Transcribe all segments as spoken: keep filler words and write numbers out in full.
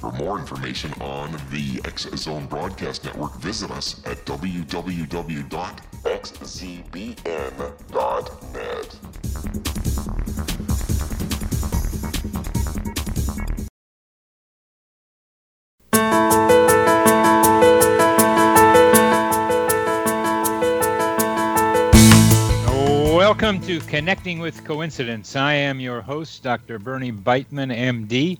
For more information on the X-Zone Broadcast Network, visit us at w w w dot x z b n dot net. Welcome to Connecting with Coincidence. I am your host, Doctor Bernie Beitman, M D.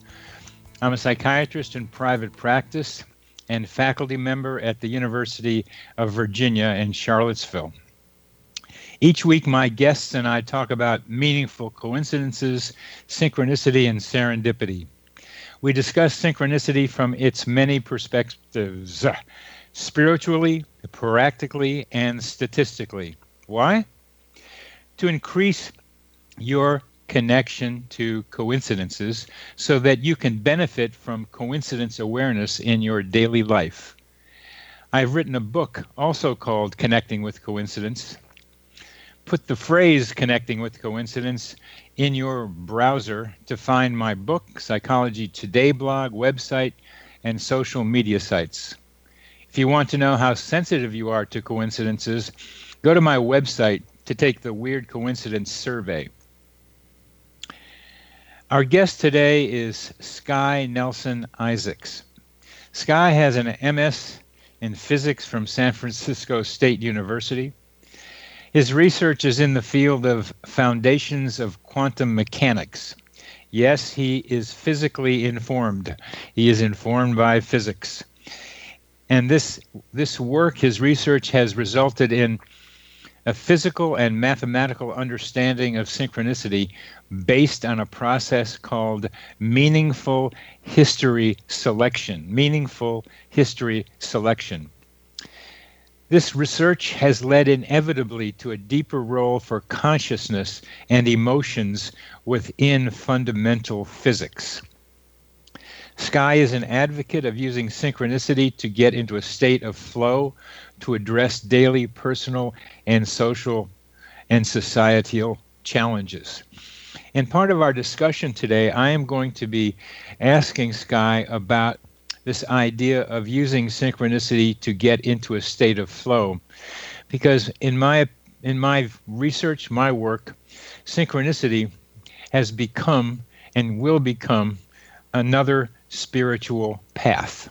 I'm a psychiatrist in private practice and faculty member at the University of Virginia in Charlottesville. Each week, my guests and I talk about meaningful coincidences, synchronicity, and serendipity. We discuss synchronicity from its many perspectives, spiritually, practically, and statistically. Why? To increase your connection to coincidences so that you can benefit from coincidence awareness in your daily life. I've written a book also called Connecting with Coincidence. Put the phrase Connecting with Coincidence in your browser to find my book, Psychology Today blog, website, and social media sites. If you want to know how sensitive you are to coincidences, go to my website to take the Weird Coincidence Survey. Our guest today is Sky Nelson-Isaacs. Sky has an M S in physics from San Francisco State University. His research is in the field of foundations of quantum mechanics. Yes, he is physically informed. He is informed by physics. And this, this work, his research, has resulted in a physical and mathematical understanding of synchronicity based on a process called meaningful history selection. Meaningful history selection. This research has led inevitably to a deeper role for consciousness and emotions within fundamental physics. Sky is an advocate of using synchronicity to get into a state of flow to address daily personal and social and societal challenges. And part of our discussion today, I am going to be asking Sky about this idea of using synchronicity to get into a state of flow. Because in my in my research, my work, synchronicity has become and will become another spiritual path.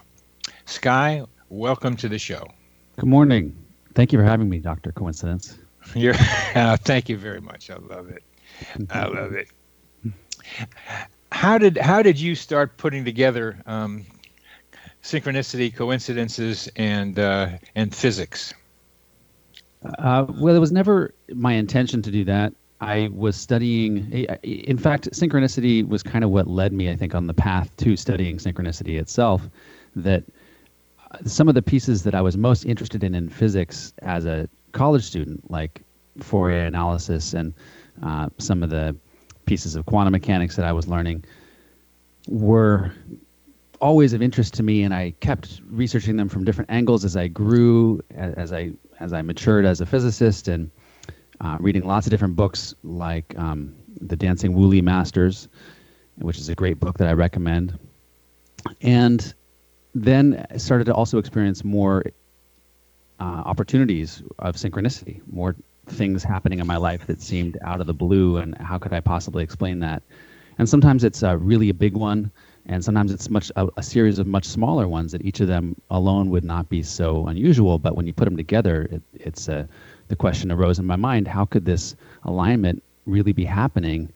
Sky, welcome to the show. Good morning. Thank you for having me, Doctor Coincidence. You're, uh, thank you very much. I love it. I love it. How did how did you start putting together um, synchronicity, coincidences, and uh, and physics? Uh, well, it was never my intention to do that. I was studying, in fact, synchronicity was kind of what led me, I think, on the path to studying synchronicity itself, that some of the pieces that I was most interested in in physics as a college student, like Fourier analysis and uh, some of the pieces of quantum mechanics that I was learning, were always of interest to me, and I kept researching them from different angles as I grew, as I as I matured as a physicist, and Uh, reading lots of different books like um, The Dancing Woolly Masters, which is a great book that I recommend. And then I started to also experience more uh, opportunities of synchronicity, more things happening in my life that seemed out of the blue, and how could I possibly explain that? And sometimes it's uh, really a big one, and sometimes it's much a, a series of much smaller ones that each of them alone would not be so unusual, but when you put them together, it, it's a the question arose in my mind, how could this alignment really be happening?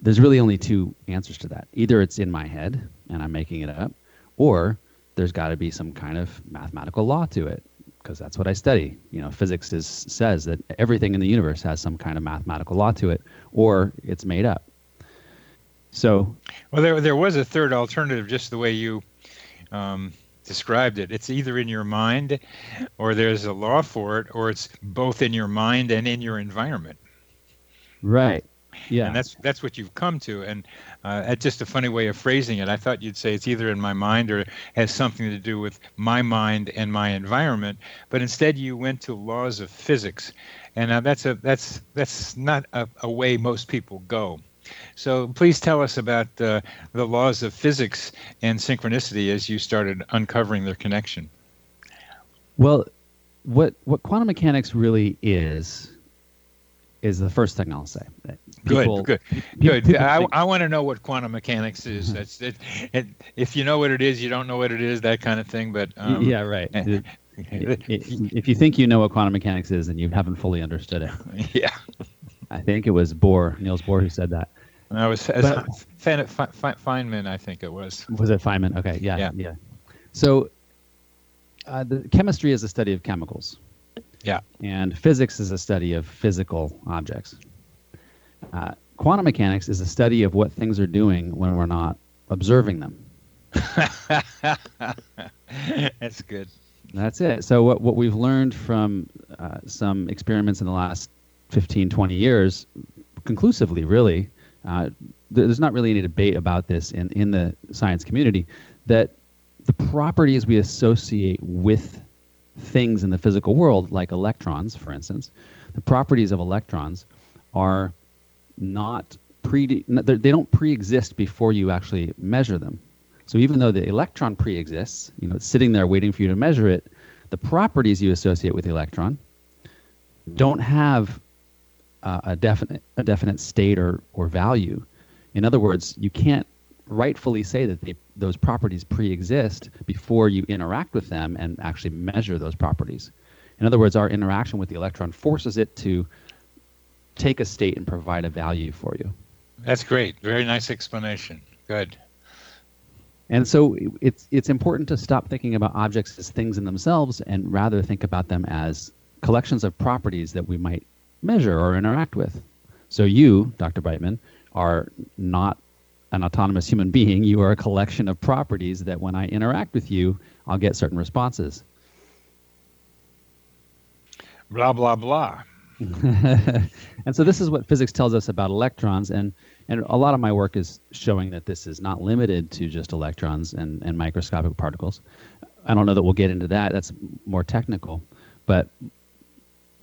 There's really only two answers to that. Either it's in my head and I'm making it up, or there's got to be some kind of mathematical law to it, because that's what I study. You know, physics is, says that everything in the universe has some kind of mathematical law to it, or it's made up. So, well, there there was a third alternative, just the way you um, described it. It's either in your mind, or there's a law for it, or it's both in your mind and in your environment. Right. Yeah. And that's that's what you've come to. And uh, that's just a funny way of phrasing it. I thought you'd say it's either in my mind or it has something to do with my mind and my environment. But instead, you went to laws of physics, and uh, that's a that's that's not a, a way most people go. So please tell us about uh, the laws of physics and synchronicity as you started uncovering their connection. Well, what what quantum mechanics really is is the first thing I'll say. People, good, good, good. People I, I want to know what quantum mechanics is. That's it, it, if you know what it is, you don't know what it is, that kind of thing. But um, yeah, right. If you think you know what quantum mechanics is, then you haven't fully understood it. Yeah. I think it was Bohr, Niels Bohr, who said that. And I was but, Feynman, Feynman, I think it was. Was it Feynman? Okay, yeah, yeah. yeah. So, uh, the chemistry is the study of chemicals. Yeah. And physics is a study of physical objects. Uh, quantum mechanics is a study of what things are doing when we're not observing them. That's good. That's it. So what what we've learned from uh, some experiments in the last fifteen, twenty years, conclusively, really, uh, there's not really any debate about this in, in the science community, that the properties we associate with things in the physical world, like electrons, for instance, the properties of electrons are not pre, they don't pre-exist before you actually measure them. So even though the electron pre-exists, you know, it's sitting there waiting for you to measure it, the properties you associate with the electron don't have Uh, a definite a definite state or, or value. In other words, you can't rightfully say that they, those properties pre-exist before you interact with them and actually measure those properties. In other words, our interaction with the electron forces it to take a state and provide a value for you. That's great. Very nice explanation. Good. And so it's it's important to stop thinking about objects as things in themselves and rather think about them as collections of properties that we might measure or interact with. So you, Doctor Beitman, are not an autonomous human being. You are a collection of properties that when I interact with you, I'll get certain responses. Blah, blah, blah. And so this is what physics tells us about electrons. And, and a lot of my work is showing that this is not limited to just electrons and, and microscopic particles. I don't know that we'll get into that. That's more technical. But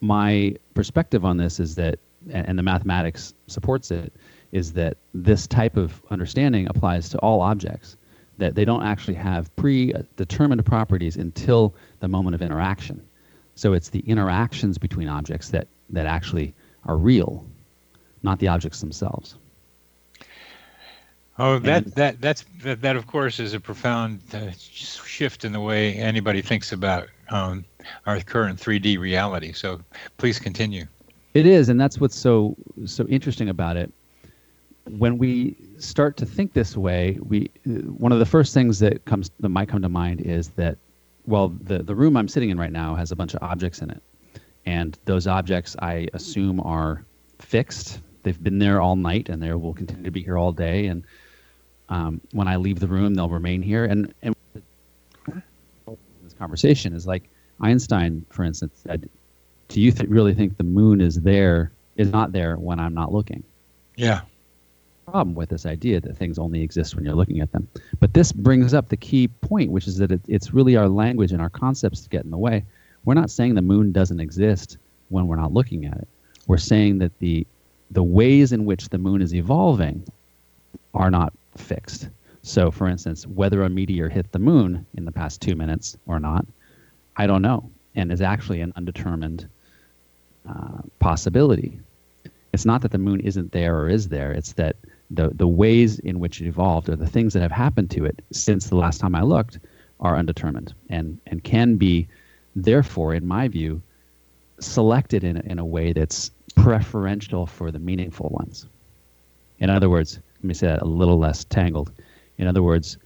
my perspective on this is that, and the mathematics supports it, is that this type of understanding applies to all objects, that they don't actually have predetermined properties until the moment of interaction. So it's the interactions between objects that, that actually are real, not the objects themselves. Oh, that, and, that, that's, that, that, of course, is a profound uh, shift in the way anybody thinks about um, our current three D reality. So please continue. It is, and that's what's so so interesting about it. When we start to think this way, we uh, one of the first things that comes that might come to mind is that, well, the, the room I'm sitting in right now has a bunch of objects in it. And those objects, I assume, are fixed. They've been there all night, and they will continue to be here all day. And Um, when I leave the room, they'll remain here. And, and this conversation is like Einstein, for instance, said, do you th- really think the moon is there, is not there when I'm not looking? Yeah. Problem with this idea that things only exist when you're looking at them. But this brings up the key point, which is that it, it's really our language and our concepts that get in the way. We're not saying the moon doesn't exist when we're not looking at it. We're saying that the the ways in which the moon is evolving are not fixed. So, for instance, whether a meteor hit the moon in the past two minutes or not, I don't know, and is actually an undetermined uh, possibility. It's not that the moon isn't there or is there. It's that the the ways in which it evolved or the things that have happened to it since the last time I looked are undetermined and, and can be, therefore, in my view, selected in, in a way that's preferential for the meaningful ones. In other words, let me say that a little less tangled. In other words,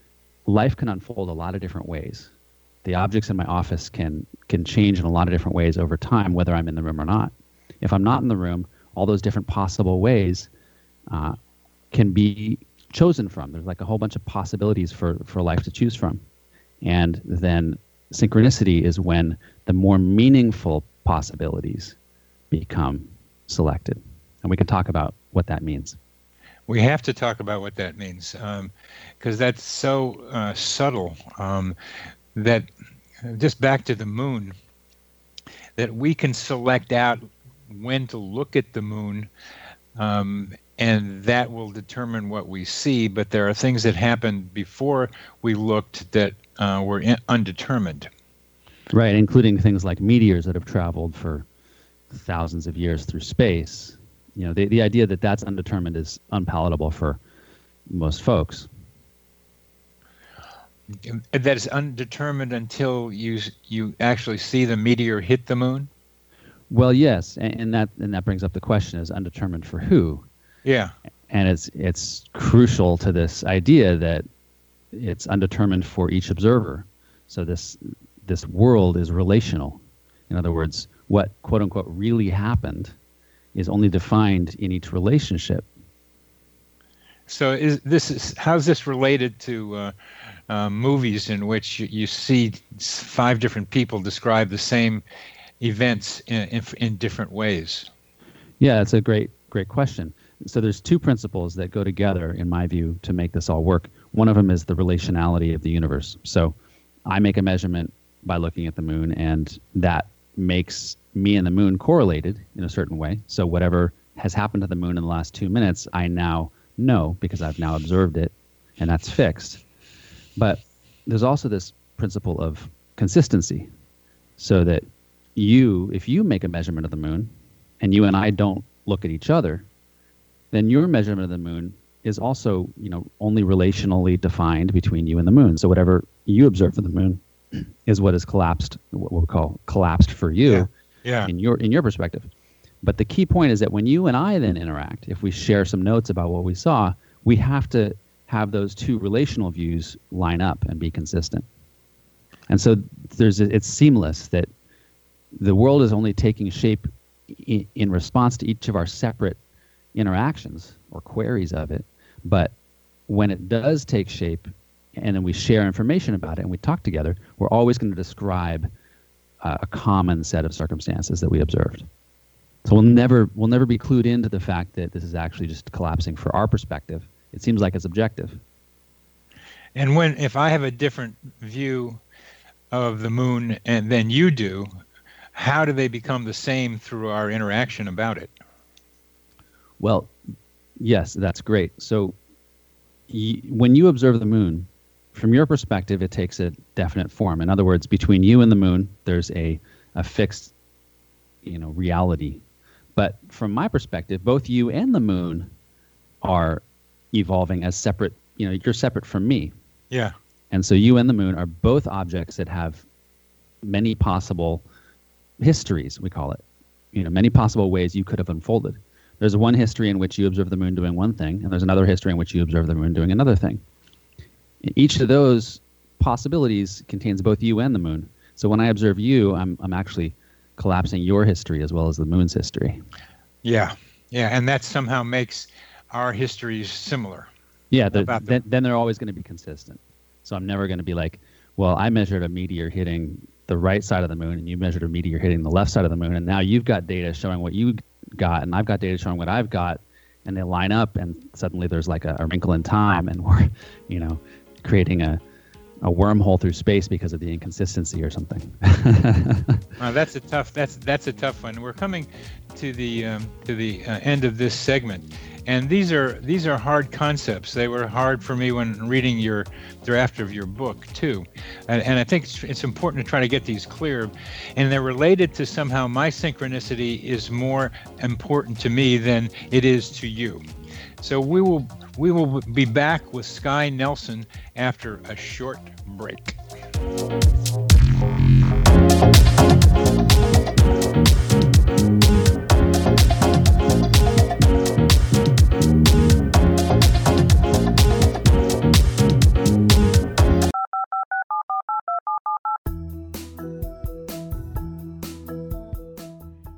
life can unfold a lot of different ways. The objects in my office can can change in a lot of different ways over time, whether I'm in the room or not. If I'm not in the room, all those different possible ways uh, can be chosen from. There's like a whole bunch of possibilities for, for life to choose from. And then synchronicity is when the more meaningful possibilities become selected. And we can talk about what that means. We have to talk about what that means, because um, that's so uh, subtle um, that, just back to the moon, that we can select out when to look at the moon, um, and that will determine what we see. But there are things that happened before we looked that uh, were in- undetermined. Right, including things like meteors that have traveled for thousands of years through space. You know, the, the idea that that's undetermined is unpalatable for most folks. That is undetermined until you you actually see the meteor hit the moon? Well, yes, and, and that and that brings up the question: is undetermined for who? Yeah, and it's it's crucial to this idea that it's undetermined for each observer. So this this world is relational. In other words, what quote unquote really happened is only defined in each relationship. So is this is how's this related to uh, uh, movies in which you, you see five different people describe the same events in, in, in different ways? Yeah, that's a great great question. So there's two principles that go together, in my view, to make this all work. One of them is the relationality of the universe. So I make a measurement by looking at the moon, and that makes me and the moon correlated in a certain way. So whatever has happened to the moon in the last two minutes, I now know because I've now observed it, and that's fixed. But there's also this principle of consistency, so that you, if you make a measurement of the moon and you and I don't look at each other, then your measurement of the moon is also, you know, only relationally defined between you and the moon. So whatever you observe of the moon is what is collapsed, what we call collapsed for you. Yeah. Yeah. In your in your perspective. But the key point is that when you and I then interact, if we share some notes about what we saw, we have to have those two relational views line up and be consistent. And so there's a, it's seamless that the world is only taking shape in, in response to each of our separate interactions or queries of it. But when it does take shape and then we share information about it and we talk together, we're always going to describe a common set of circumstances that we observed. So we'll never we'll never be clued into the fact that this is actually just collapsing for our perspective. It seems like it's objective. And when if I have a different view of the moon and than you do, how do they become the same through our interaction about it? Well, yes, that's great. So y- when you observe the moon, from your perspective, it takes a definite form. In other words, between you and the moon, there's a, a fixed, you know, reality. But from my perspective, both you and the moon are evolving as separate. You know, you're separate from me. Yeah. And so you and the moon are both objects that have many possible histories, we call it. You know, many possible ways you could have unfolded. There's one history in which you observe the moon doing one thing, and there's another history in which you observe the moon doing another thing. Each of those possibilities contains both you and the moon. So when I observe you, I'm I'm actually collapsing your history as well as the moon's history. Yeah, yeah, and that somehow makes our histories similar. Yeah, the, then, then they're always going to be consistent. So I'm never going to be like, well, I measured a meteor hitting the right side of the moon, and you measured a meteor hitting the left side of the moon, and now you've got data showing what you got, and I've got data showing what I've got, and they line up, and suddenly there's like a, a wrinkle in time, and we're, you know, creating a, a wormhole through space because of the inconsistency or something. uh, that's a tough. That's that's a tough one. We're coming to the um, to the uh, end of this segment, and these are these are hard concepts. They were hard for me when reading your draft of your book too, and, and I think it's, it's important to try to get these clear, and they're related to somehow my synchronicity is more important to me than it is to you. So we will we will be back with Sky Nelson after a short break.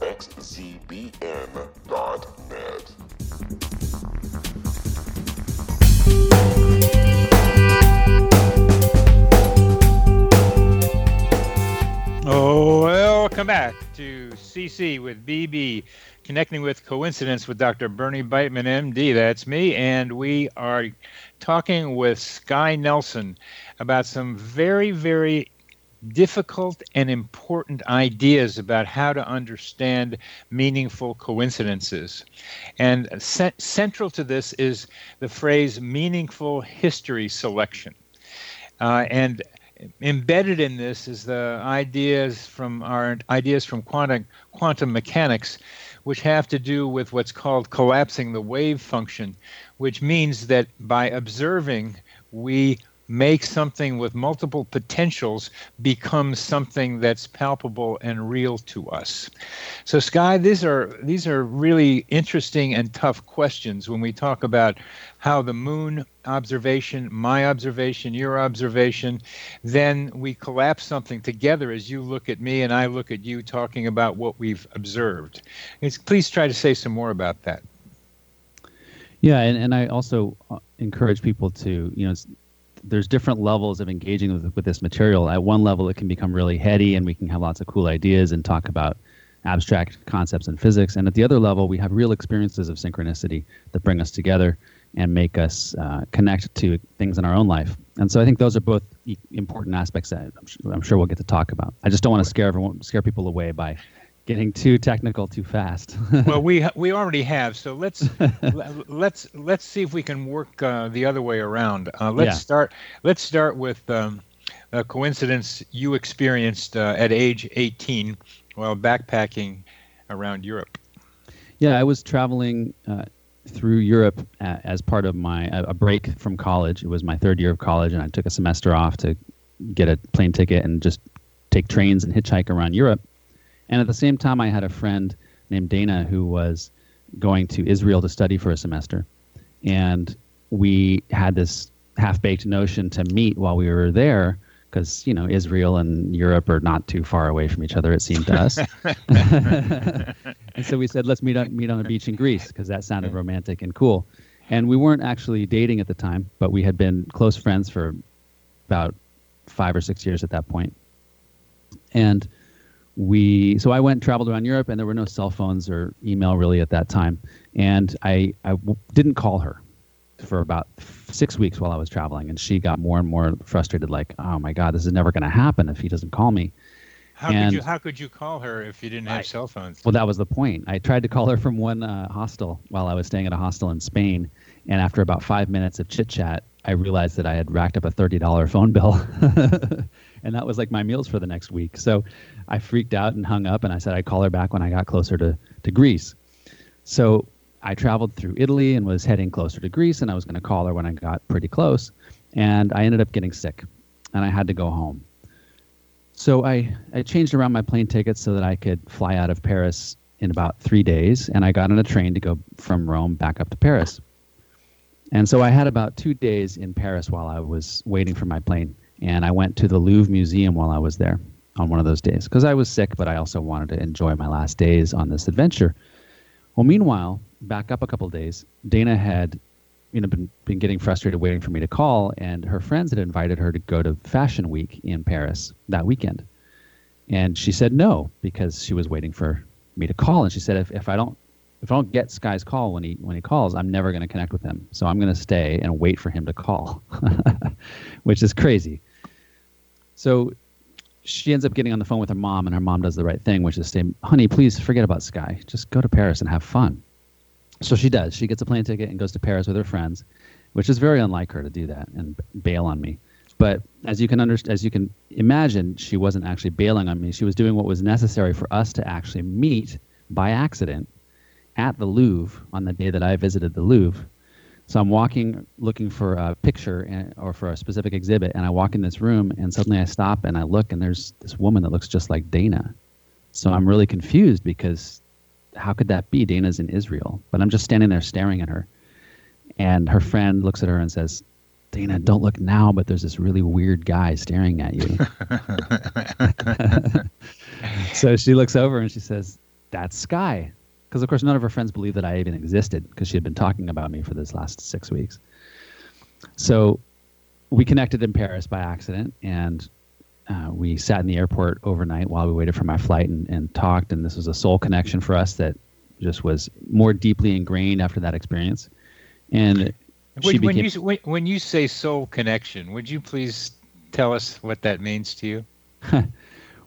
x z b n dot net. Oh, welcome back to C C with B B, Connecting with Coincidence with Doctor Bernie Beitman, M D. That's me, and we are talking with Sky Nelson about some very, very difficult and important ideas about how to understand meaningful coincidences. And cent- central to this is the phrase meaningful history selection. Uh, and embedded in this is the ideas from our ideas from quantum quantum mechanics, which have to do with what's called collapsing the wave function, which means that by observing, we make something with multiple potentials become something that's palpable and real to us. So, Sky, these are these are really interesting and tough questions when we talk about how the moon observation, my observation, your observation, then we collapse something together as you look at me and I look at you talking about what we've observed. It's, please try to say some more about that. Yeah, and, and I also encourage people to, you know, there's different levels of engaging with, with this material. At one level, it can become really heady, and we can have lots of cool ideas and talk about abstract concepts in physics. And at the other level, we have real experiences of synchronicity that bring us together and make us uh, connect to things in our own life. And so I think those are both important aspects that I'm, sh- I'm sure we'll get to talk about. I just don't want to scare everyone, scare people away by getting too technical too fast. Well, we we already have, so let's let's let's see if we can work uh, the other way around. Uh, let's yeah. start. Let's start with um, a coincidence you experienced uh, at age eighteen while backpacking around Europe. Yeah, I was traveling uh, through Europe as part of my a break from college. It was my third year of college, and I took a semester off to get a plane ticket and just take trains and hitchhike around Europe. And at the same time, I had a friend named Dana who was going to Israel to study for a semester. And we had this half-baked notion to meet while we were there because, you know, Israel and Europe are not too far away from each other, it seemed to us. And so we said, let's meet on, meet on a beach in Greece because that sounded romantic and cool. And we weren't actually dating at the time, but we had been close friends for about five or six years at that point. And We so I went and traveled around Europe, and there were no cell phones or email really at that time. And I, I w- didn't call her for about six weeks while I was traveling, and she got more and more frustrated, like, oh my God, this is never going to happen if he doesn't call me. How and could you how could you call her if you didn't have I, cell phones? Well, that was the point. I tried to call her from one uh, hostel while I was staying at a hostel in Spain, and after about five minutes of chit chat, I realized that I had racked up a thirty dollars phone bill. And that was like my meals for the next week. So I freaked out and hung up, and I said I'd call her back when I got closer to, to Greece. So I traveled through Italy and was heading closer to Greece, and I was going to call her when I got pretty close. And I ended up getting sick, and I had to go home. So I, I changed around my plane tickets so that I could fly out of Paris in about three days, and I got on a train to go from Rome back up to Paris. And so I had about two days in Paris while I was waiting for my plane. And I went to the Louvre Museum while I was there on one of those days because I was sick, but I also wanted to enjoy my last days on this adventure. Well, meanwhile, back up a couple of days, Dana had, you know, been, been getting frustrated waiting for me to call, and her friends had invited her to go to Fashion Week in Paris that weekend. And she said no because she was waiting for me to call. And she said, if, if I don't if I don't get Sky's call when he when he calls, I'm never going to connect with him. So I'm going to stay and wait for him to call, which is crazy. So she ends up getting on the phone with her mom, and her mom does the right thing, which is say, honey, please forget about Sky. Just go to Paris and have fun. So she does. She gets a plane ticket and goes to Paris with her friends, which is very unlike her to do that and bail on me. But as you can under, as you can imagine, she wasn't actually bailing on me. She was doing what was necessary for us to actually meet by accident at the Louvre on the day that I visited the Louvre. So I'm walking, looking for a picture and, or for a specific exhibit, and I walk in this room, and suddenly I stop and I look, and there's this woman that looks just like Dana. So I'm really confused because how could that be? Dana's in Israel. But I'm just standing there staring at her. And her friend looks at her and says, Dana, don't look now, but there's this really weird guy staring at you. So she looks over and she says, that's Sky. Because, of course, none of her friends believed that I even existed because she had been talking about me for this last six weeks. So we connected in Paris by accident, and uh, we sat in the airport overnight while we waited for my flight and, and talked. And this was a soul connection for us that just was more deeply ingrained after that experience. And When, when you when, when you say soul connection, would you please tell us what that means to you?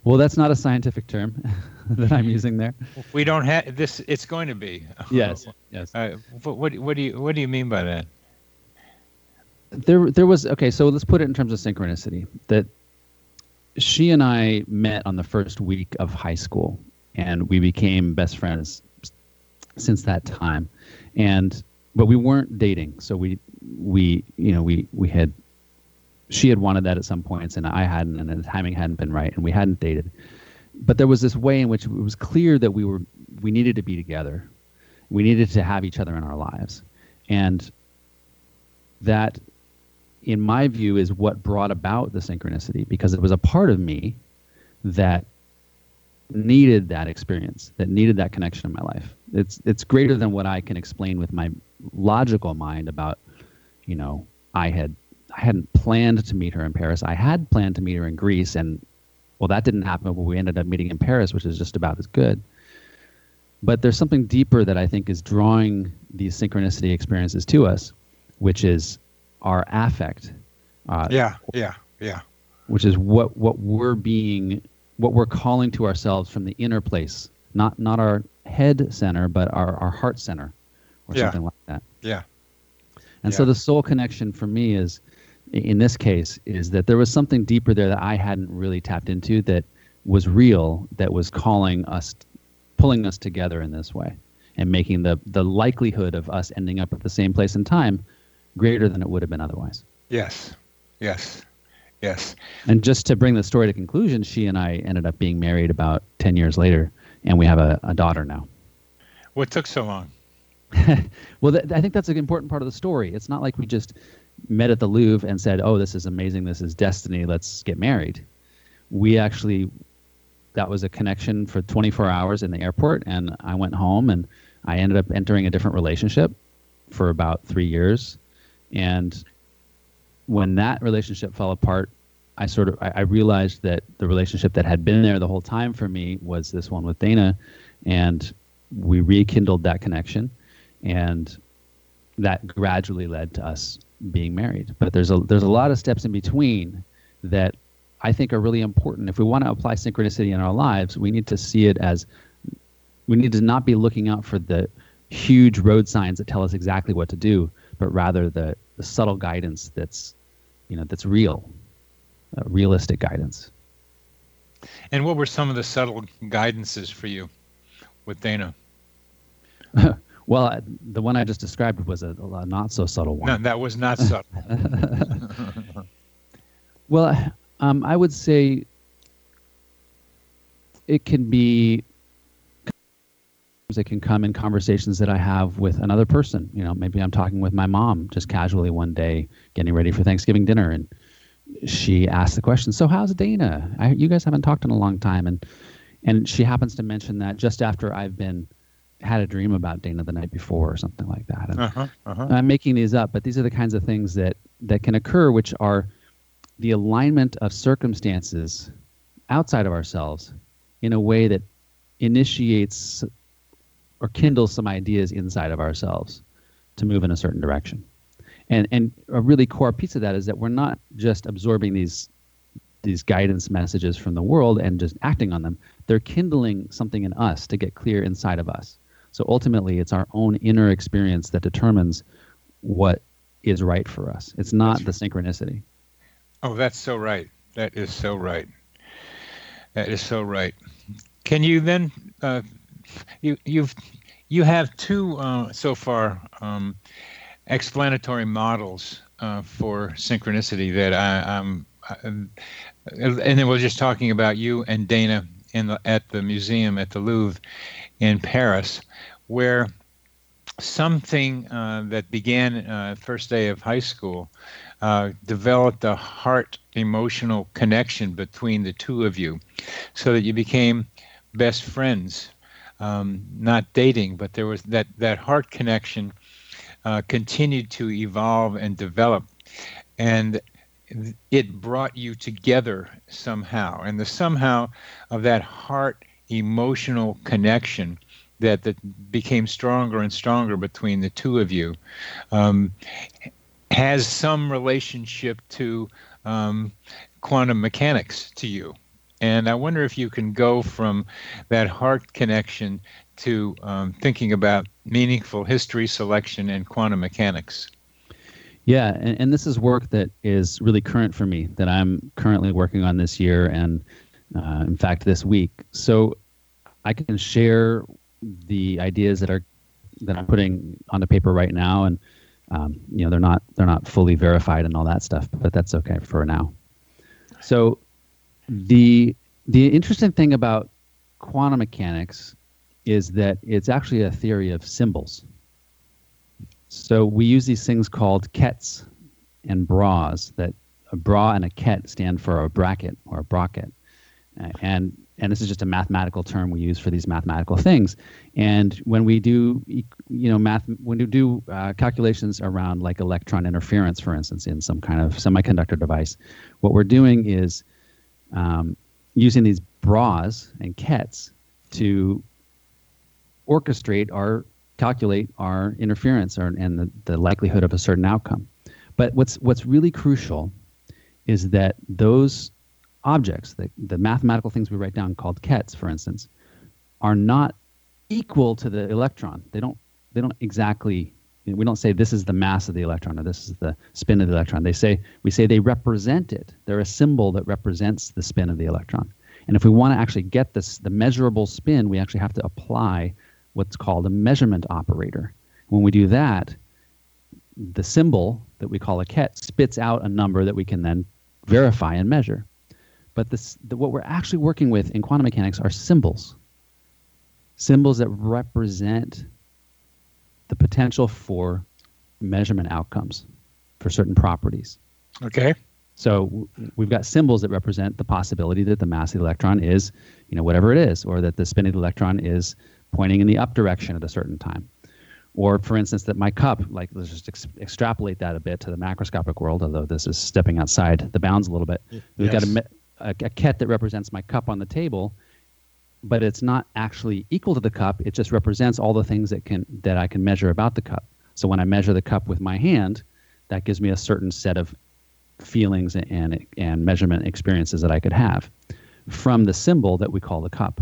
Well, that's not a scientific term that I'm using there. We don't have this. It's going to be yes, yes. Uh, what what do you what do you mean by that? There there was okay. So let's put it in terms of synchronicity. That she and I met on the first week of high school, and we became best friends since that time, and. But we weren't dating, so we, we, you know, we, we had, she had wanted that at some points, and I hadn't, and the timing hadn't been right, and we hadn't dated. But there was this way in which it was clear that we were, we needed to be together, we needed to have each other in our lives, and that, in my view, is what brought about the synchronicity, because it was a part of me that needed that experience, that needed that connection in my life. It's it's greater than what I can explain with my logical mind about, you know, I had I hadn't planned to meet her in Paris. I had planned to meet her in Greece, and well, that didn't happen, but we ended up meeting in Paris, which is just about as good. But there's something deeper that I think is drawing these synchronicity experiences to us, which is our affect. Uh, yeah, yeah, yeah. Which is what, what we're being, what we're calling to ourselves from the inner place, not not our head center, but our, our heart center or yeah. something like that. Yeah. And yeah. so the soul connection for me is, in this case, is that there was something deeper there that I hadn't really tapped into that was real, that was calling us, pulling us together in this way and making the, the likelihood of us ending up at the same place in time greater than it would have been otherwise. Yes. Yes. Yes. And just to bring the story to conclusion, she and I ended up being married about ten years later. And we have a, a daughter now. What took so long? Well, th- I think that's an important part of the story. It's not like we just met at the Louvre and said, oh, this is amazing. This is destiny. Let's get married. We actually, that was a connection for twenty-four hours in the airport. And I went home and I ended up entering a different relationship for about three years. And when that relationship fell apart, I sort of I realized that the relationship that had been there the whole time for me was this one with Dana, and we rekindled that connection, and that gradually led to us being married. But there's a there's a lot of steps in between that I think are really important. If we want to apply synchronicity in our lives, we need to see it as we need to not be looking out for the huge road signs that tell us exactly what to do, but rather the, the subtle guidance that's you know that's real. Uh, realistic guidance. And what were some of the subtle guidances for you with Dana? Well, I, the one I just described was a, a not so subtle one. No, that was not subtle. Well, um, I would say it can be, it can come in conversations that I have with another person. You know, maybe I'm talking with my mom just casually one day, getting ready for Thanksgiving dinner, and she asked the question, so how's Dana? I, you guys haven't talked in a long time. And and she happens to mention that just after I've been had a dream about Dana the night before or something like that. And uh-huh, uh-huh. I'm making these up, but these are the kinds of things that, that can occur, which are the alignment of circumstances outside of ourselves in a way that initiates or kindles some ideas inside of ourselves to move in a certain direction. And and a really core piece of that is that we're not just absorbing these these guidance messages from the world and just acting on them. They're kindling something in us to get clear inside of us. So ultimately, it's our own inner experience that determines what is right for us. It's not the synchronicity. Oh, that's so right. That is so right. That is so right. Can you then, uh, you you've you have two uh, so far um, explanatory models uh, for synchronicity that I, I'm. And then we're just talking about you and Dana in the, at the museum at the Louvre in Paris, where something uh, that began uh, first day of high school uh, developed a heart emotional connection between the two of you, so that you became best friends, um, not dating, but there was that, that heart connection uh, continued to evolve and develop. And it brought you together somehow, and the somehow of that heart emotional connection that, that became stronger and stronger between the two of you um, has some relationship to um, quantum mechanics to you. And I wonder if you can go from that heart connection to um, thinking about meaningful history selection and quantum mechanics. Yeah, and, and this is work that is really current for me, that I'm currently working on this year and, uh, in fact, this week. So I can share the ideas that are that I'm putting on the paper right now, and um, you know they're not they're not fully verified and all that stuff, but that's okay for now. So the the interesting thing about quantum mechanics is that it's actually a theory of symbols. So we use these things called kets and bras. That a bra and a ket stand for a bracket or a bracket, and and this is just a mathematical term we use for these mathematical things. And when we do, you know, math, when we do uh, calculations around like electron interference, for instance, in some kind of semiconductor device, what we're doing is um, using these bras and kets to orchestrate our calculate our interference or, and the, the likelihood of a certain outcome. But what's what's really crucial is that those objects, the, the mathematical things we write down called kets, for instance, are not equal to the electron. They don't they don't exactly, you know, we don't say this is the mass of the electron or this is the spin of the electron. They say we say they represent it. They're a symbol that represents the spin of the electron. And if we want to actually get this the measurable spin, we actually have to apply what's called a measurement operator. When we do that, the symbol that we call a ket spits out a number that we can then verify and measure. But this, the, what we're actually working with in quantum mechanics are symbols. Symbols that represent the potential for measurement outcomes for certain properties. Okay. So w- we've got symbols that represent the possibility that the mass of the electron is, you know, whatever it is, or that the spin of the electron is pointing in the up direction at a certain time. Or, for instance, that my cup, like let's just ex- extrapolate that a bit to the macroscopic world, although this is stepping outside the bounds a little bit. Yes. We've got a, a, a ket that represents my cup on the table, but it's not actually equal to the cup. It just represents all the things that can that I can measure about the cup. So when I measure the cup with my hand, that gives me a certain set of feelings and and measurement experiences that I could have from the symbol that we call the cup.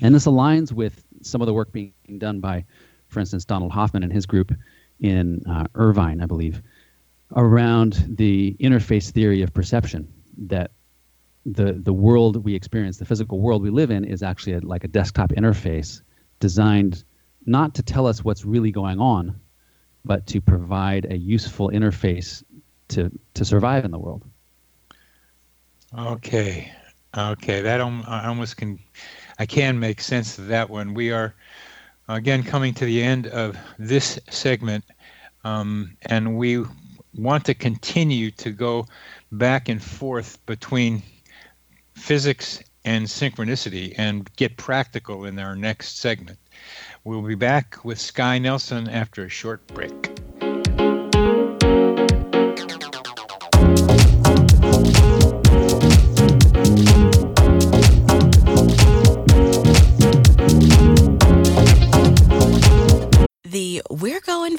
And this aligns with some of the work being done by, for instance, Donald Hoffman and his group in uh, Irvine, I believe, around the interface theory of perception, that the the world we experience, the physical world we live in, is actually a, like a desktop interface designed not to tell us what's really going on, but to provide a useful interface to, to survive in the world. Okay. Okay. That om- I almost can... I can make sense of that one. We are, again, coming to the end of this segment, um, and we want to continue to go back and forth between physics and synchronicity and get practical in our next segment. We'll be back with Sky Nelson after a short break. The We're Going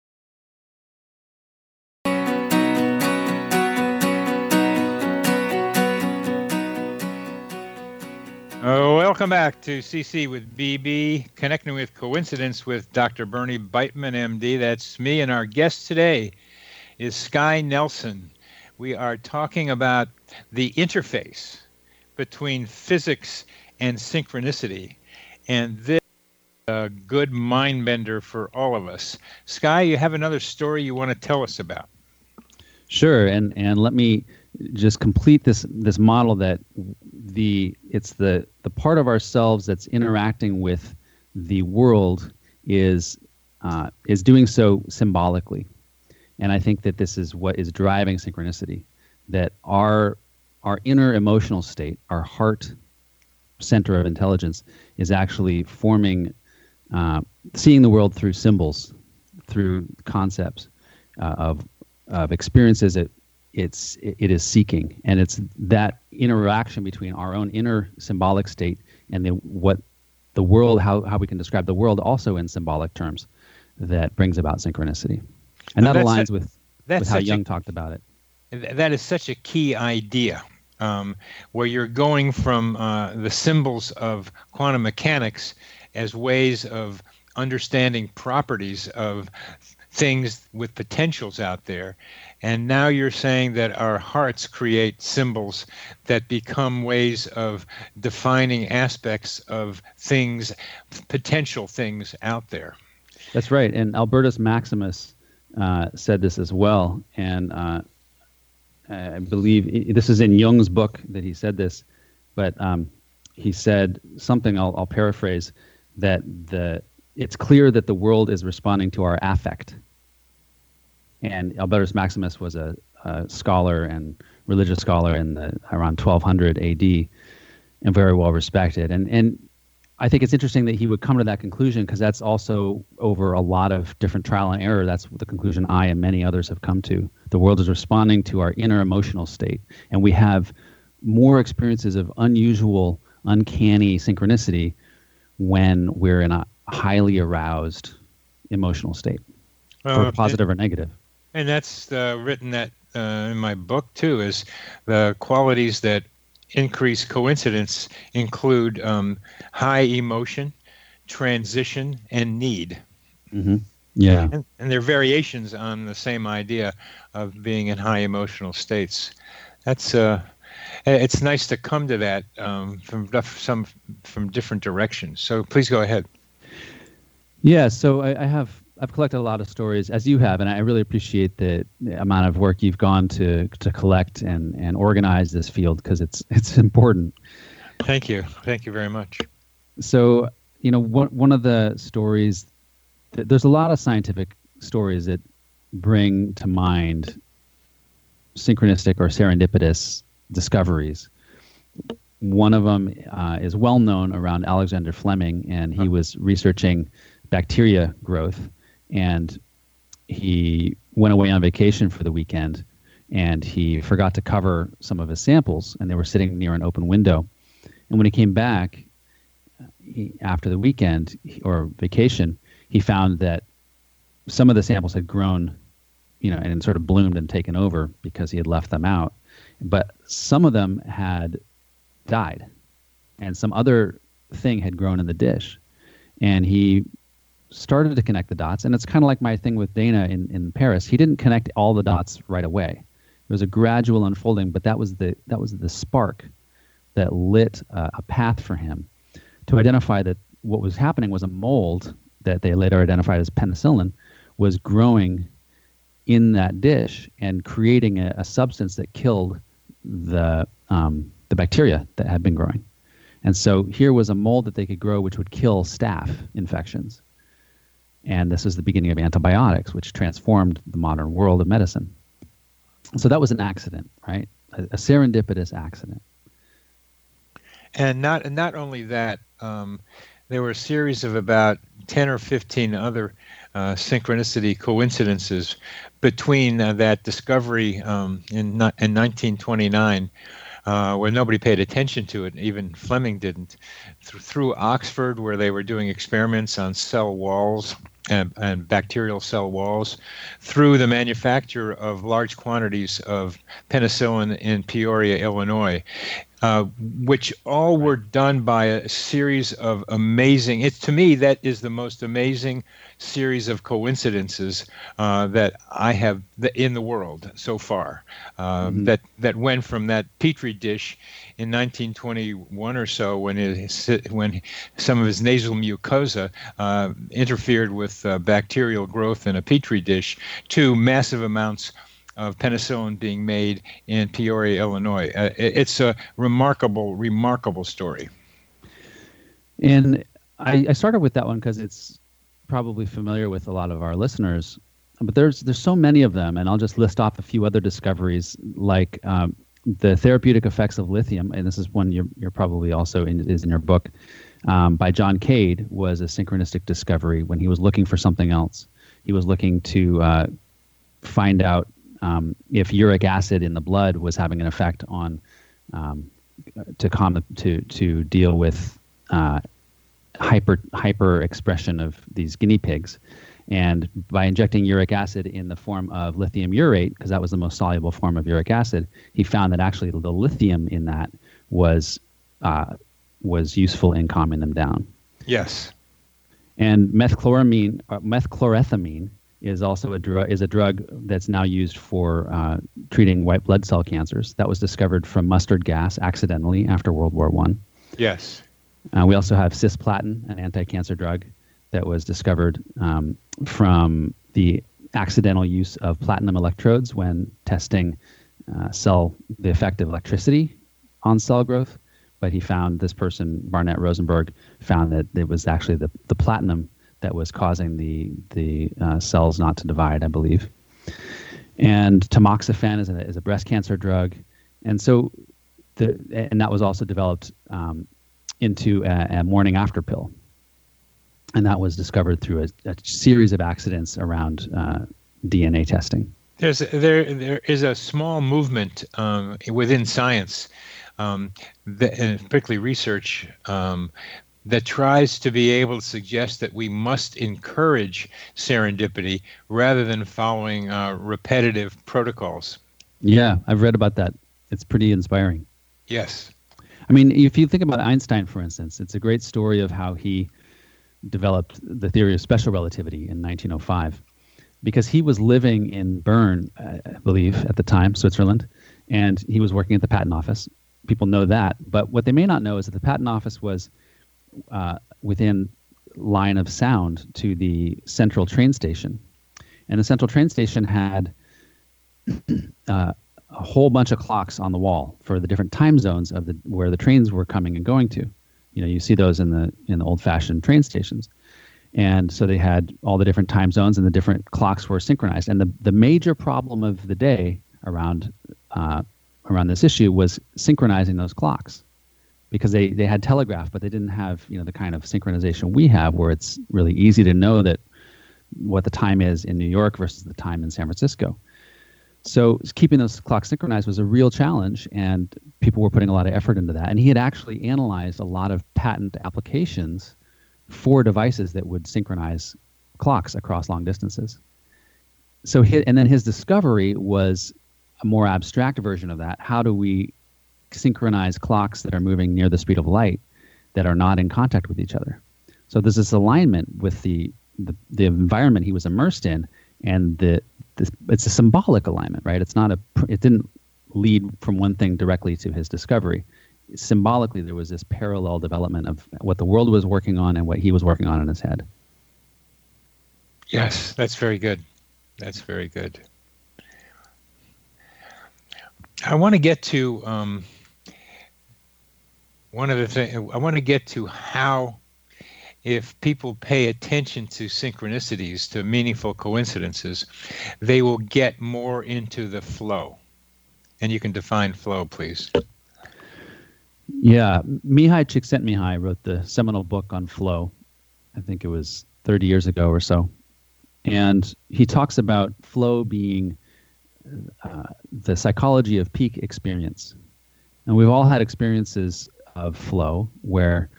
Oh, welcome back to C C with B B, Connecting with Coincidence with Doctor Bernie Beitman, M D. That's me, and our guest today is Sky Nelson. We are talking about the interface between physics and synchronicity, and this is a good mind bender for all of us. Sky, you have another story you want to tell us about. Sure, and, and let me just complete this this model that the it's the, the part of ourselves that's interacting with the world is uh, is doing so symbolically. And I think that this is what is driving synchronicity, that our our inner emotional state, our heart center of intelligence, is actually forming, uh, seeing the world through symbols, through concepts uh, of of experiences that it's it is seeking, and it's that interaction between our own inner symbolic state and the what the world, how how we can describe the world also in symbolic terms, that brings about synchronicity. And now that aligns a, with, with how Jung a, talked about it. That is such a key idea, um, where you're going from uh, the symbols of quantum mechanics as ways of understanding properties of things with potentials out there. And now you're saying that our hearts create symbols that become ways of defining aspects of things, potential things out there. That's right. And Albertus Maximus uh, said this as well. And uh, I believe this is in Jung's book that he said this, but um, he said something, I'll, I'll paraphrase, that the it's clear that the world is responding to our affect. And Albertus Maximus was a, a scholar and religious scholar in the, around twelve hundred A D, and very well respected. And and I think it's interesting that he would come to that conclusion, because that's also over a lot of different trial and error. That's the conclusion I and many others have come to. The world is responding to our inner emotional state, and we have more experiences of unusual, uncanny synchronicity when we're in a highly aroused emotional state, uh, or positive it- or negative. And that's uh, written that uh, in my book, too, is the qualities that increase coincidence include um, high emotion, transition, and need. Mm-hmm. Yeah. And, and they're variations on the same idea of being in high emotional states. That's uh, it's nice to come to that um, from some from different directions. So please go ahead. Yeah. So I, I have I've collected a lot of stories, as you have, and I really appreciate the amount of work you've gone to to collect and, and organize this field, because it's it's important. Thank you. Thank you very much. So you know one one of the stories. There's a lot of scientific stories that bring to mind synchronistic or serendipitous discoveries. One of them uh, is well known around Alexander Fleming, and he was researching bacteria growth, and he went away on vacation for the weekend, and he forgot to cover some of his samples, and they were sitting near an open window. And when he came back he, after the weekend or vacation, he found that some of the samples had grown, you know, and sort of bloomed and taken over because he had left them out. But some of them had died, and some other thing had grown in the dish. And he started to connect the dots. And it's kind of like my thing with Dana in, in Paris. He didn't connect all the dots right away. It was a gradual unfolding, but that was the that was the spark that lit uh, a path for him to identify that what was happening was a mold that they later identified as penicillin, was growing in that dish and creating a, a substance that killed the um, the bacteria that had been growing. And so here was a mold that they could grow which would kill staph infections. And this was the beginning of antibiotics, which transformed the modern world of medicine. So that was an accident, right? A, a serendipitous accident. And not, not only that, um, there were a series of about ten or fifteen other uh, synchronicity coincidences between uh, that discovery um, in, in nineteen twenty-nine, uh, where nobody paid attention to it, even Fleming didn't, Th- through Oxford, where they were doing experiments on cell walls and, and bacterial cell walls, through the manufacture of large quantities of penicillin in Peoria, Illinois. Uh, which all were done by a series of amazing, it, to me, that is the most amazing series of coincidences uh, that I have th- in the world so far. Um, mm-hmm. That that went from that Petri dish in nineteen twenty-one or so, when it, when some of his nasal mucosa uh, interfered with uh, bacterial growth in a Petri dish, to massive amounts of penicillin being made in Peoria, Illinois. Uh, it, it's a remarkable, remarkable story. And I, I started with that one because it's probably familiar with a lot of our listeners, but there's there's so many of them, and I'll just list off a few other discoveries, like um, the therapeutic effects of lithium, and this is one you're, you're probably also in, is in your book, um, by John Cade, was a synchronistic discovery when he was looking for something else. He was looking to uh, find out Um, if uric acid in the blood was having an effect on um, to calm to to deal with uh, hyper hyper expression of these guinea pigs, and by injecting uric acid in the form of lithium urate, because that was the most soluble form of uric acid, he found that actually the lithium in that was uh, was useful in calming them down. Yes, and methchloramine, uh, methchlorothamine. Is also a drug is a drug that's now used for uh, treating white blood cell cancers. That was discovered from mustard gas accidentally after World War One. Yes. Uh, we also have cisplatin, an anti-cancer drug, that was discovered um, from the accidental use of platinum electrodes when testing uh, cell the effect of electricity on cell growth. But he found this person, Barnett Rosenberg, found that it was actually the the platinum that was causing the the uh, cells not to divide, I believe. And tamoxifen is a, is a breast cancer drug, and so the and that was also developed um, into a, a morning after pill, and that was discovered through a, a series of accidents around uh, D N A testing. There's there there is a small movement um, within science, um, that, and particularly research. Um, that tries to be able to suggest that we must encourage serendipity rather than following uh, repetitive protocols. Yeah, I've read about that. It's pretty inspiring. Yes. I mean, if you think about Einstein, for instance, it's a great story of how he developed the theory of special relativity in nineteen oh five, because he was living in Bern, I believe, at the time, Switzerland, and he was working at the patent office. People know that, but what they may not know is that the patent office was uh, within line of sound to the central train station, and the central train station had uh, a whole bunch of clocks on the wall for the different time zones of the where the trains were coming and going to. You know, you see those in the in the old-fashioned train stations. And so they had all the different time zones and the different clocks were synchronized. And the, the major problem of the day around uh, around this issue was synchronizing those clocks, because they, they had telegraph, but they didn't have, you know, the kind of synchronization we have where it's really easy to know that what the time is in New York versus the time in San Francisco. So keeping those clocks synchronized was a real challenge, and people were putting a lot of effort into that. And he had actually analyzed a lot of patent applications for devices that would synchronize clocks across long distances. So his, and then his discovery was a more abstract version of that. How do we synchronize clocks that are moving near the speed of light that are not in contact with each other? So there's this alignment with the the, the environment he was immersed in, and the it's a symbolic alignment, right? It's not a. It didn't lead from one thing directly to his discovery. Symbolically, there was this parallel development of what the world was working on and what he was working on in his head. Yes, that's very good. That's very good. I want to get to um, one of the things. I want to get to how, if people pay attention to synchronicities, to meaningful coincidences, they will get more into the flow. And you can define flow, please. Yeah. Mihai Csikszentmihalyi wrote the seminal book on flow. I think it was thirty years ago or so. And he talks about flow being uh, the psychology of peak experience. And we've all had experiences of flow where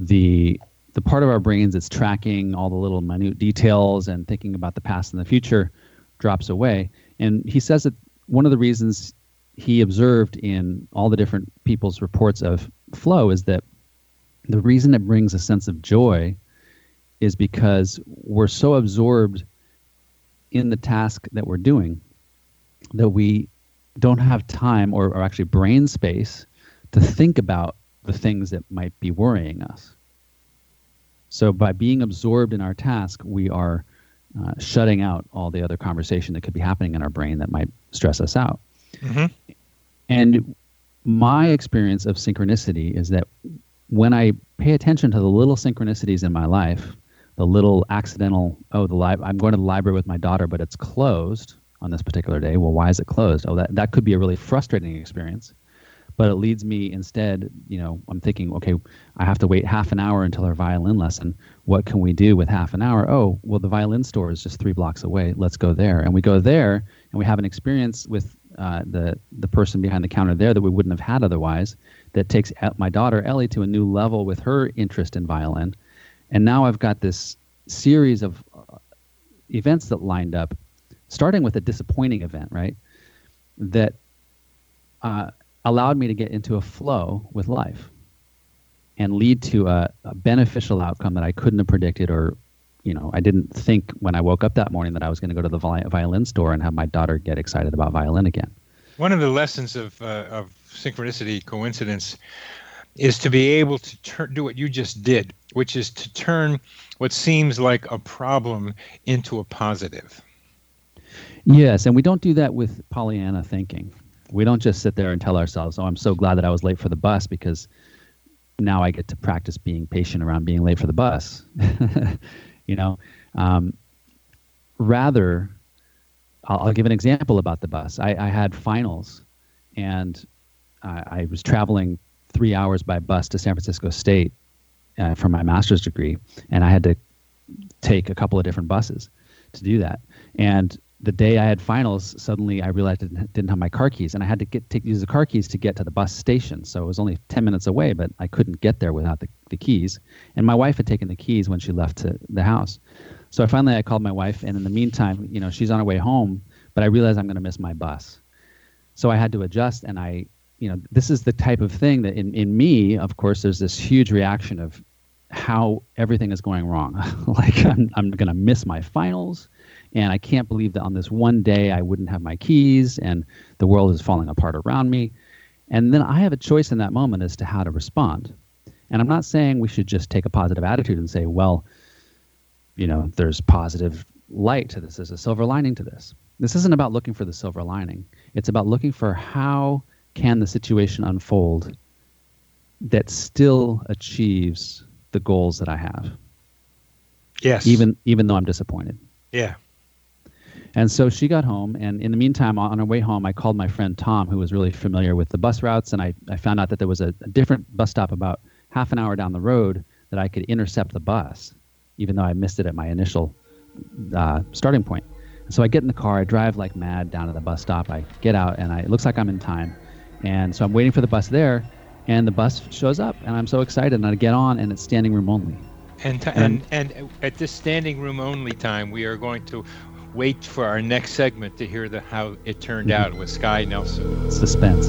the the part of our brains that's tracking all the little minute details and thinking about the past and the future drops away. And he says that one of the reasons he observed in all the different people's reports of flow is that the reason it brings a sense of joy is because we're so absorbed in the task that we're doing that we don't have time or, or actually brain space to think about the things that might be worrying us. So by being absorbed in our task, we are uh, shutting out all the other conversation that could be happening in our brain that might stress us out. Mm-hmm. And my experience of synchronicity is that when I pay attention to the little synchronicities in my life, the little accidental, oh, the li- I'm going to the library with my daughter, but it's closed on this particular day. Well, why is it closed? Oh, that, that could be a really frustrating experience. But it leads me instead, you know, I'm thinking, okay, I have to wait half an hour until our violin lesson. What can we do with half an hour? Oh, well, the violin store is just three blocks away. Let's go there. And we go there and we have an experience with uh, the the person behind the counter there that we wouldn't have had otherwise, that takes my daughter, Ellie, to a new level with her interest in violin. And now I've got this series of events that lined up, starting with a disappointing event, right? That... Uh, allowed me to get into a flow with life and lead to a, a beneficial outcome that I couldn't have predicted, or, you know, I didn't think when I woke up that morning that I was going to go to the violin store and have my daughter get excited about violin again. One of the lessons of, uh, of synchronicity, coincidence, is to be able to tur- do what you just did, which is to turn what seems like a problem into a positive. Yes, and we don't do that with Pollyanna thinking. We don't just sit there and tell ourselves, oh, I'm so glad that I was late for the bus because now I get to practice being patient around being late for the bus. You know, um, rather, I'll, I'll give an example about the bus. I, I had finals and I, I was traveling three hours by bus to San Francisco State uh, for my master's degree. And I had to take a couple of different buses to do that. And the day I had finals, suddenly I realized I didn't have my car keys, and I had to get take, use the car keys to get to the bus station. So it was only ten minutes away, but I couldn't get there without the, the keys. And my wife had taken the keys when she left to the house. So I finally I called my wife, and in the meantime, you know, she's on her way home, but I realized I'm going to miss my bus. So I had to adjust, and I, you know, this is the type of thing that in, in me, of course, there's this huge reaction of how everything is going wrong. Like I'm I'm going to miss my finals. And I can't believe that on this one day I wouldn't have my keys, and the world is falling apart around me. And then I have a choice in that moment as to how to respond. And I'm not saying we should just take a positive attitude and say, well, you know, there's positive light to this. There's a silver lining to this. This isn't about looking for the silver lining. It's about looking for how can the situation unfold that still achieves the goals that I have. Yes. Even even though I'm disappointed. Yeah. And so she got home, and in the meantime, on her way home, I called my friend Tom, who was really familiar with the bus routes, and I, I found out that there was a, a different bus stop about half an hour down the road that I could intercept the bus, even though I missed it at my initial uh, starting point. And so I get in the car, I drive like mad down to the bus stop, I get out, and I, it looks like I'm in time. And so I'm waiting for the bus there, and the bus shows up, and I'm so excited, and I get on, and it's standing room only. And, t- and and at this standing room only time, we are going to wait for our next segment to hear the how it turned mm-hmm. out with Sky Nelson. Suspense.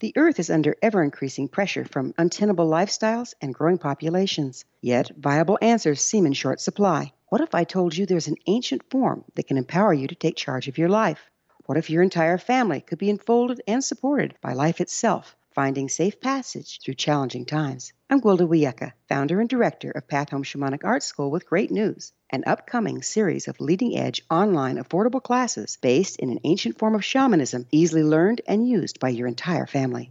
The Earth is under ever-increasing pressure from untenable lifestyles and growing populations. Yet, viable answers seem in short supply. What if I told you there's an ancient form that can empower you to take charge of your life? What if your entire family could be enfolded and supported by life itself, finding safe passage through challenging times? I'm Gwilda Wiecka, founder and director of Path Home Shamanic Art School with great news, an upcoming series of leading-edge online affordable classes based in an ancient form of shamanism easily learned and used by your entire family.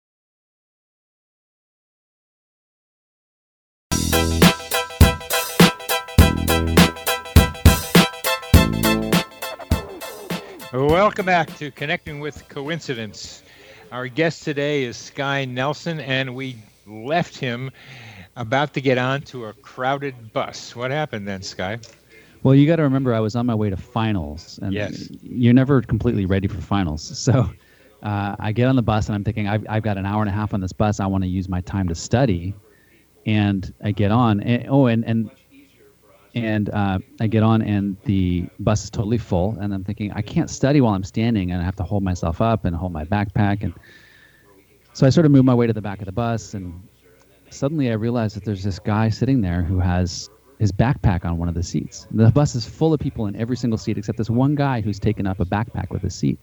Welcome back to Connecting with Coincidence. Our guest today is Sky Nelson, and we left him about to get onto a crowded bus. What happened then, Sky? Well, you got to remember, I was on my way to finals, and yes. You're never completely ready for finals. So uh, I get on the bus, and I'm thinking, I've, I've got an hour and a half on this bus. I want to use my time to study, and I get on. And, oh, and and and uh, I get on, and the bus is totally full, and I'm thinking, I can't study while I'm standing, and I have to hold myself up and hold my backpack, and so I sort of moved my way to the back of the bus, and suddenly I realized that there's this guy sitting there who has his backpack on one of the seats. The bus is full of people in every single seat except this one guy who's taken up a backpack with a seat.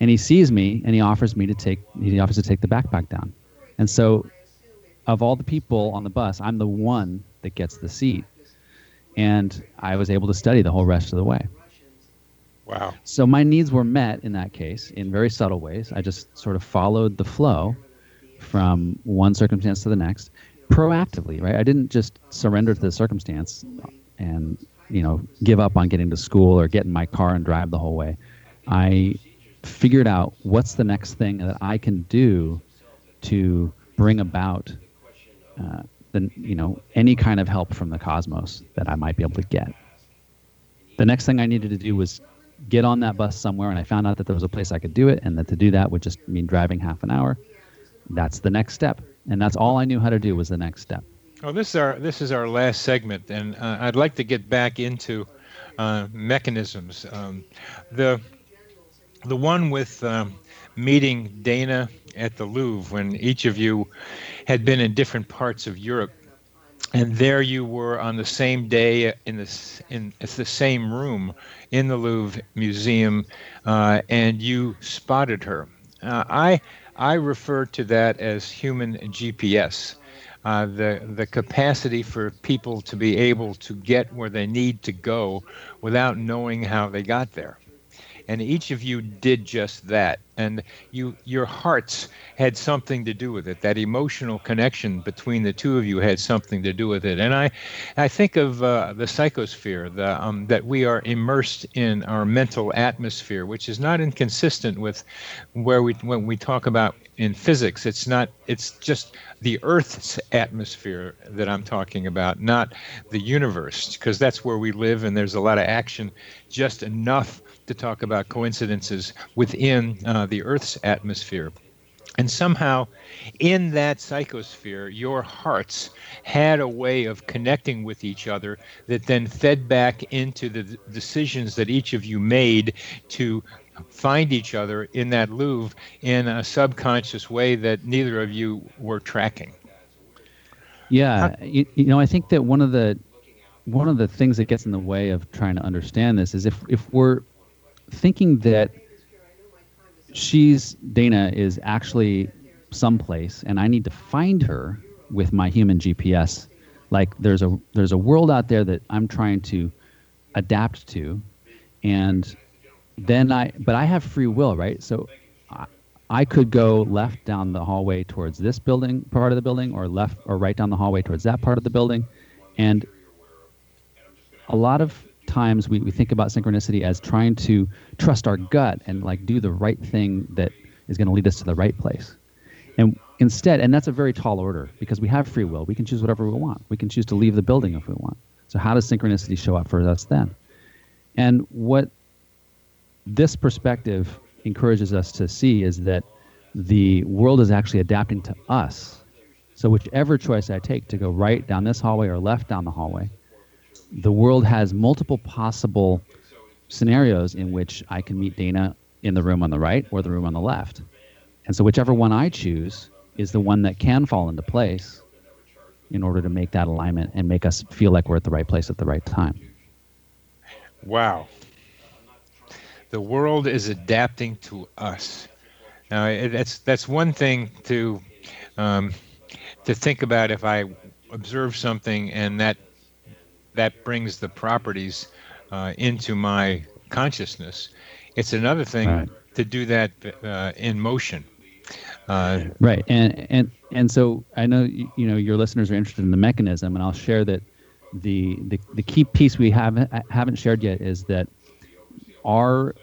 And he sees me, and he offers me to take he offers to take the backpack down. And so of all the people on the bus, I'm the one that gets the seat. And I was able to study the whole rest of the way. Wow. So my needs were met in that case in very subtle ways. I just sort of followed the flow from one circumstance to the next proactively, right? I didn't just surrender to the circumstance and, you know, give up on getting to school or get in my car and drive the whole way. I figured out what's the next thing that I can do to bring about uh, the, you know, any kind of help from the cosmos that I might be able to get. The next thing I needed to do was get on that bus somewhere, and I found out that there was a place I could do it, and that to do that would just mean driving half an hour. That's the next step, and that's all I knew how to do was the next step. Oh, this is our this is our last segment, and uh, I'd like to get back into uh, mechanisms. Um, the the one with um, meeting Dana at the Louvre, when each of you had been in different parts of Europe, and there you were on the same day in the in it's the same room in the Louvre Museum, uh, and you spotted her. Uh, I. I refer to that as human G P S, uh, the the capacity for people to be able to get where they need to go without knowing how they got there. And each of you did just that. And you your hearts had something to do with it. That emotional connection between the two of you had something to do with it. And I, I think of uh, the psychosphere, the, um, that we are immersed in our mental atmosphere, which is not inconsistent with where we when we talk about in physics. It's not. It's just the Earth's atmosphere that I'm talking about, not the universe, because that's where we live, and there's a lot of action, just enough to talk about coincidences within uh, the Earth's atmosphere. And somehow, in that psychosphere, your hearts had a way of connecting with each other that then fed back into the d- decisions that each of you made to find each other in that Louvre in a subconscious way that neither of you were tracking. Yeah, you, you know, I think that one of the one of the things that gets in the way of trying to understand this is if if we're thinking that she's Dana is actually someplace and I need to find her with my human G P S, like there's a there's a world out there that I'm trying to adapt to, and then I but I have free will, right? So I, I could go left down the hallway towards this building part of the building, or left or right down the hallway towards that part of the building. And a lot of times we, we think about synchronicity as trying to trust our gut and like do the right thing that is going to lead us to the right place. And instead, and that's a very tall order because we have free will. We can choose whatever we want. We can choose to leave the building if we want. So how does synchronicity show up for us then? And what this perspective encourages us to see is that the world is actually adapting to us. So whichever choice I take to go right down this hallway or left down the hallway, the world has multiple possible scenarios in which I can meet Dana in the room on the right or the room on the left. And so whichever one I choose is the one that can fall into place in order to make that alignment and make us feel like we're at the right place at the right time. Wow. The world is adapting to us. Now, it, that's that's one thing to um, to think about. If I observe something and that that brings the properties uh, into my consciousness. It's another thing right. to do that uh, in motion. Uh, right, and and and so I know you know your listeners are interested in the mechanism, and I'll share that the the, the key piece we haven't haven't shared yet is that our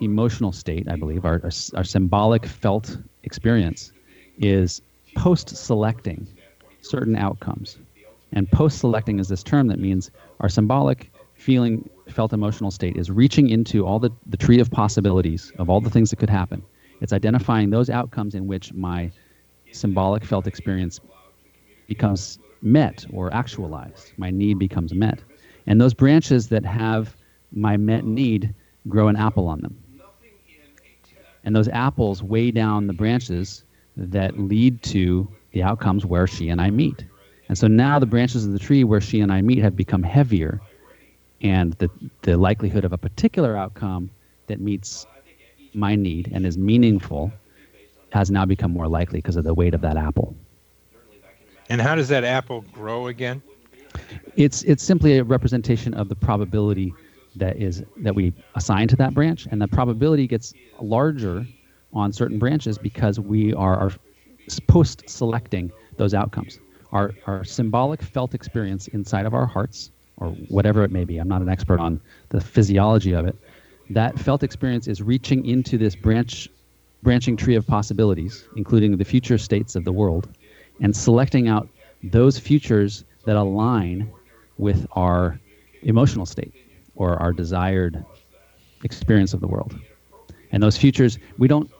emotional state, I believe, our our, our symbolic felt experience is post-selecting certain outcomes. And post-selecting is this term that means our symbolic feeling, felt emotional state is reaching into all the, the tree of possibilities of all the things that could happen. It's identifying those outcomes in which my symbolic felt experience becomes met or actualized. My need becomes met. And those branches that have my met need grow an apple on them. And those apples weigh down the branches that lead to the outcomes where she and I meet. And so now the branches of the tree where she and I meet have become heavier, and the the likelihood of a particular outcome that meets my need and is meaningful has now become more likely because of the weight of that apple. And how does that apple grow again? It's it's simply a representation of the probability that is that we assign to that branch, and the probability gets larger on certain branches because we are, are post-selecting those outcomes. Our our symbolic felt experience inside of our hearts, or whatever it may be, I'm not an expert on the physiology of it, that felt experience is reaching into this branch, branching tree of possibilities, including the future states of the world, and selecting out those futures that align with our emotional state or our desired experience of the world. And those futures, we don't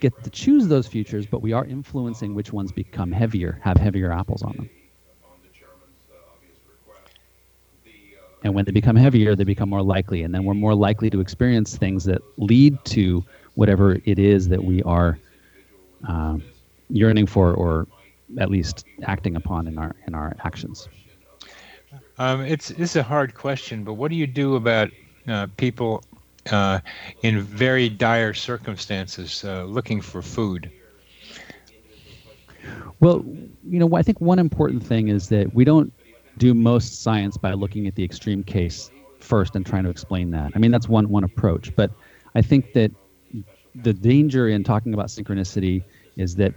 get to choose those futures, but we are influencing which ones become heavier, have heavier apples on them. And when they become heavier, they become more likely, and then we're more likely to experience things that lead to whatever it is that we are uh, yearning for, or at least acting upon in our in our actions. Um, it's this is a hard question, but what do you do about uh, people uh, in very dire circumstances uh, looking for food? Well, you know, I think one important thing is that we don't do most science by looking at the extreme case first and trying to explain that. I mean, that's one one approach, but I think that the danger in talking about synchronicity is that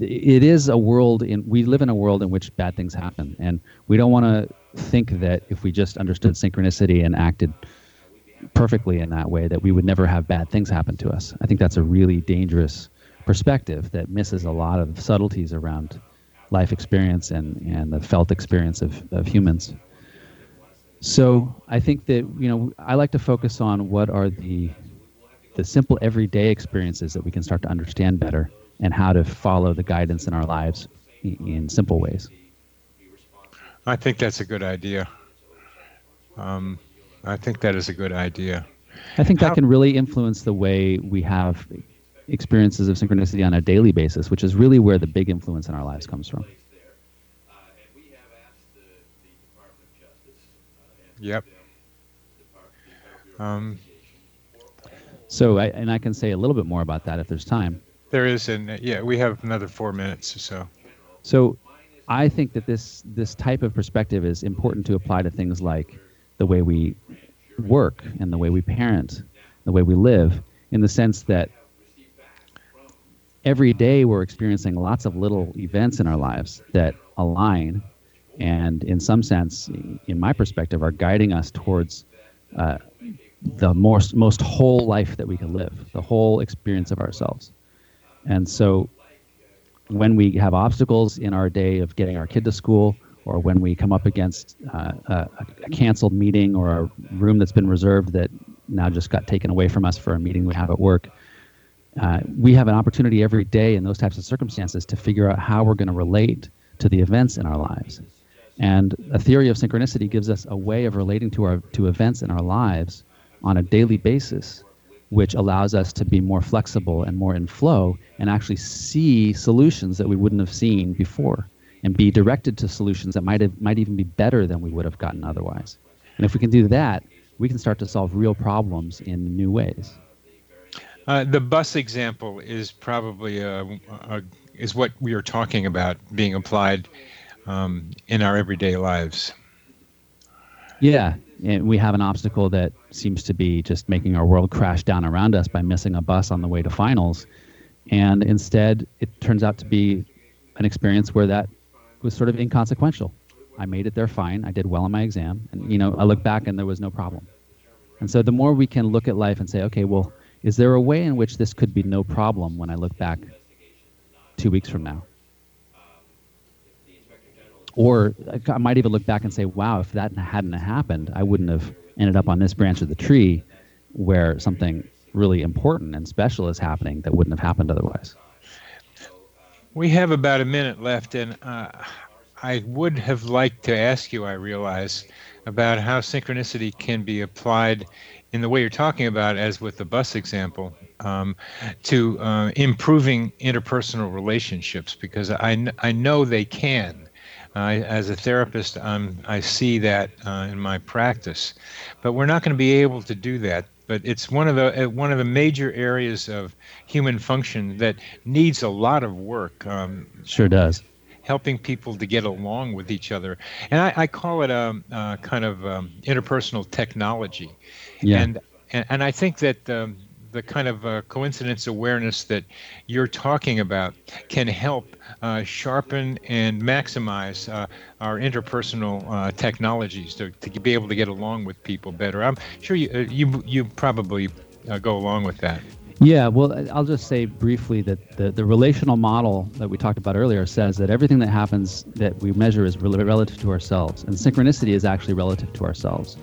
it is a world in, we live in a world in which bad things happen, and we don't want to think that if we just understood synchronicity and acted perfectly in that way that we would never have bad things happen to us. I think that's a really dangerous perspective that misses a lot of subtleties around life experience and, and the felt experience of, of humans. So I think that, you know, I like to focus on what are the the simple everyday experiences that we can start to understand better and how to follow the guidance in our lives in, in simple ways. I think that's a good idea. Um, I think that is a good idea. I think how- that can really influence the way we have experiences of synchronicity on a daily basis, which is really where the big influence in our lives comes from. Yep. Um, so, I, and I can say a little bit more about that if there's time. There is, and yeah, we have another four minutes or so. So, I think that this this type of perspective is important to apply to things like the way we work and the way we parent, the way we live, in the sense that every day we're experiencing lots of little events in our lives that align and, in some sense, in my perspective, are guiding us towards uh, the most, most whole life that we can live, the whole experience of ourselves. And so when we have obstacles in our day of getting our kid to school, or when we come up against uh, a, a canceled meeting or a room that's been reserved that now just got taken away from us for a meeting we have at work, Uh, we have an opportunity every day in those types of circumstances to figure out how we're going to relate to the events in our lives. And a theory of synchronicity gives us a way of relating to our to events in our lives on a daily basis, which allows us to be more flexible and more in flow and actually see solutions that we wouldn't have seen before and be directed to solutions that might have, might even be better than we would have gotten otherwise. And if we can do that, we can start to solve real problems in new ways. Uh, the bus example is probably a, a, is what we are talking about being applied um, in our everyday lives. Yeah, and we have an obstacle that seems to be just making our world crash down around us by missing a bus on the way to finals. And instead, it turns out to be an experience where that was sort of inconsequential. I made it there fine. I did well on my exam. And, you know, I look back and there was no problem. And so the more we can look at life and say, okay, well, is there a way in which this could be no problem when I look back two weeks from now? Or I might even look back and say, wow, if that hadn't happened, I wouldn't have ended up on this branch of the tree where something really important and special is happening that wouldn't have happened otherwise. We have about a minute left, and uh, I would have liked to ask you, I realize, about how synchronicity can be applied in the way you're talking about, as with the bus example, um, to uh, improving interpersonal relationships, because I, I know they can. I, as a therapist, um, I see that uh, in my practice. But we're not going to be able to do that. But it's one of the uh, one of the major areas of human function that needs a lot of work. Um, sure does. Helping people to get along with each other. And I, I call it a, a kind of um, interpersonal technology. Yeah. And, and, and I think that um, the kind of uh, coincidence awareness that you're talking about can help uh, sharpen and maximize uh, our interpersonal uh, technologies to, to be able to get along with people better. I'm sure you, uh, you, you probably uh, go along with that. Yeah, well, I'll just say briefly that the, the relational model that we talked about earlier says that everything that happens that we measure is re- relative to ourselves, and synchronicity is actually relative to ourselves.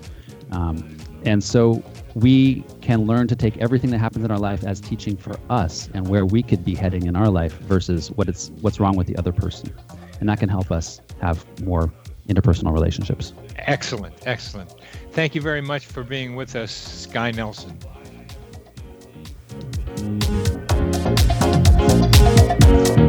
Um, and so we can learn to take everything that happens in our life as teaching for us and where we could be heading in our life versus what it's what's wrong with the other person. And that can help us have more interpersonal relationships. Excellent, excellent. Thank you very much for being with us, Sky Nelson. Thank you.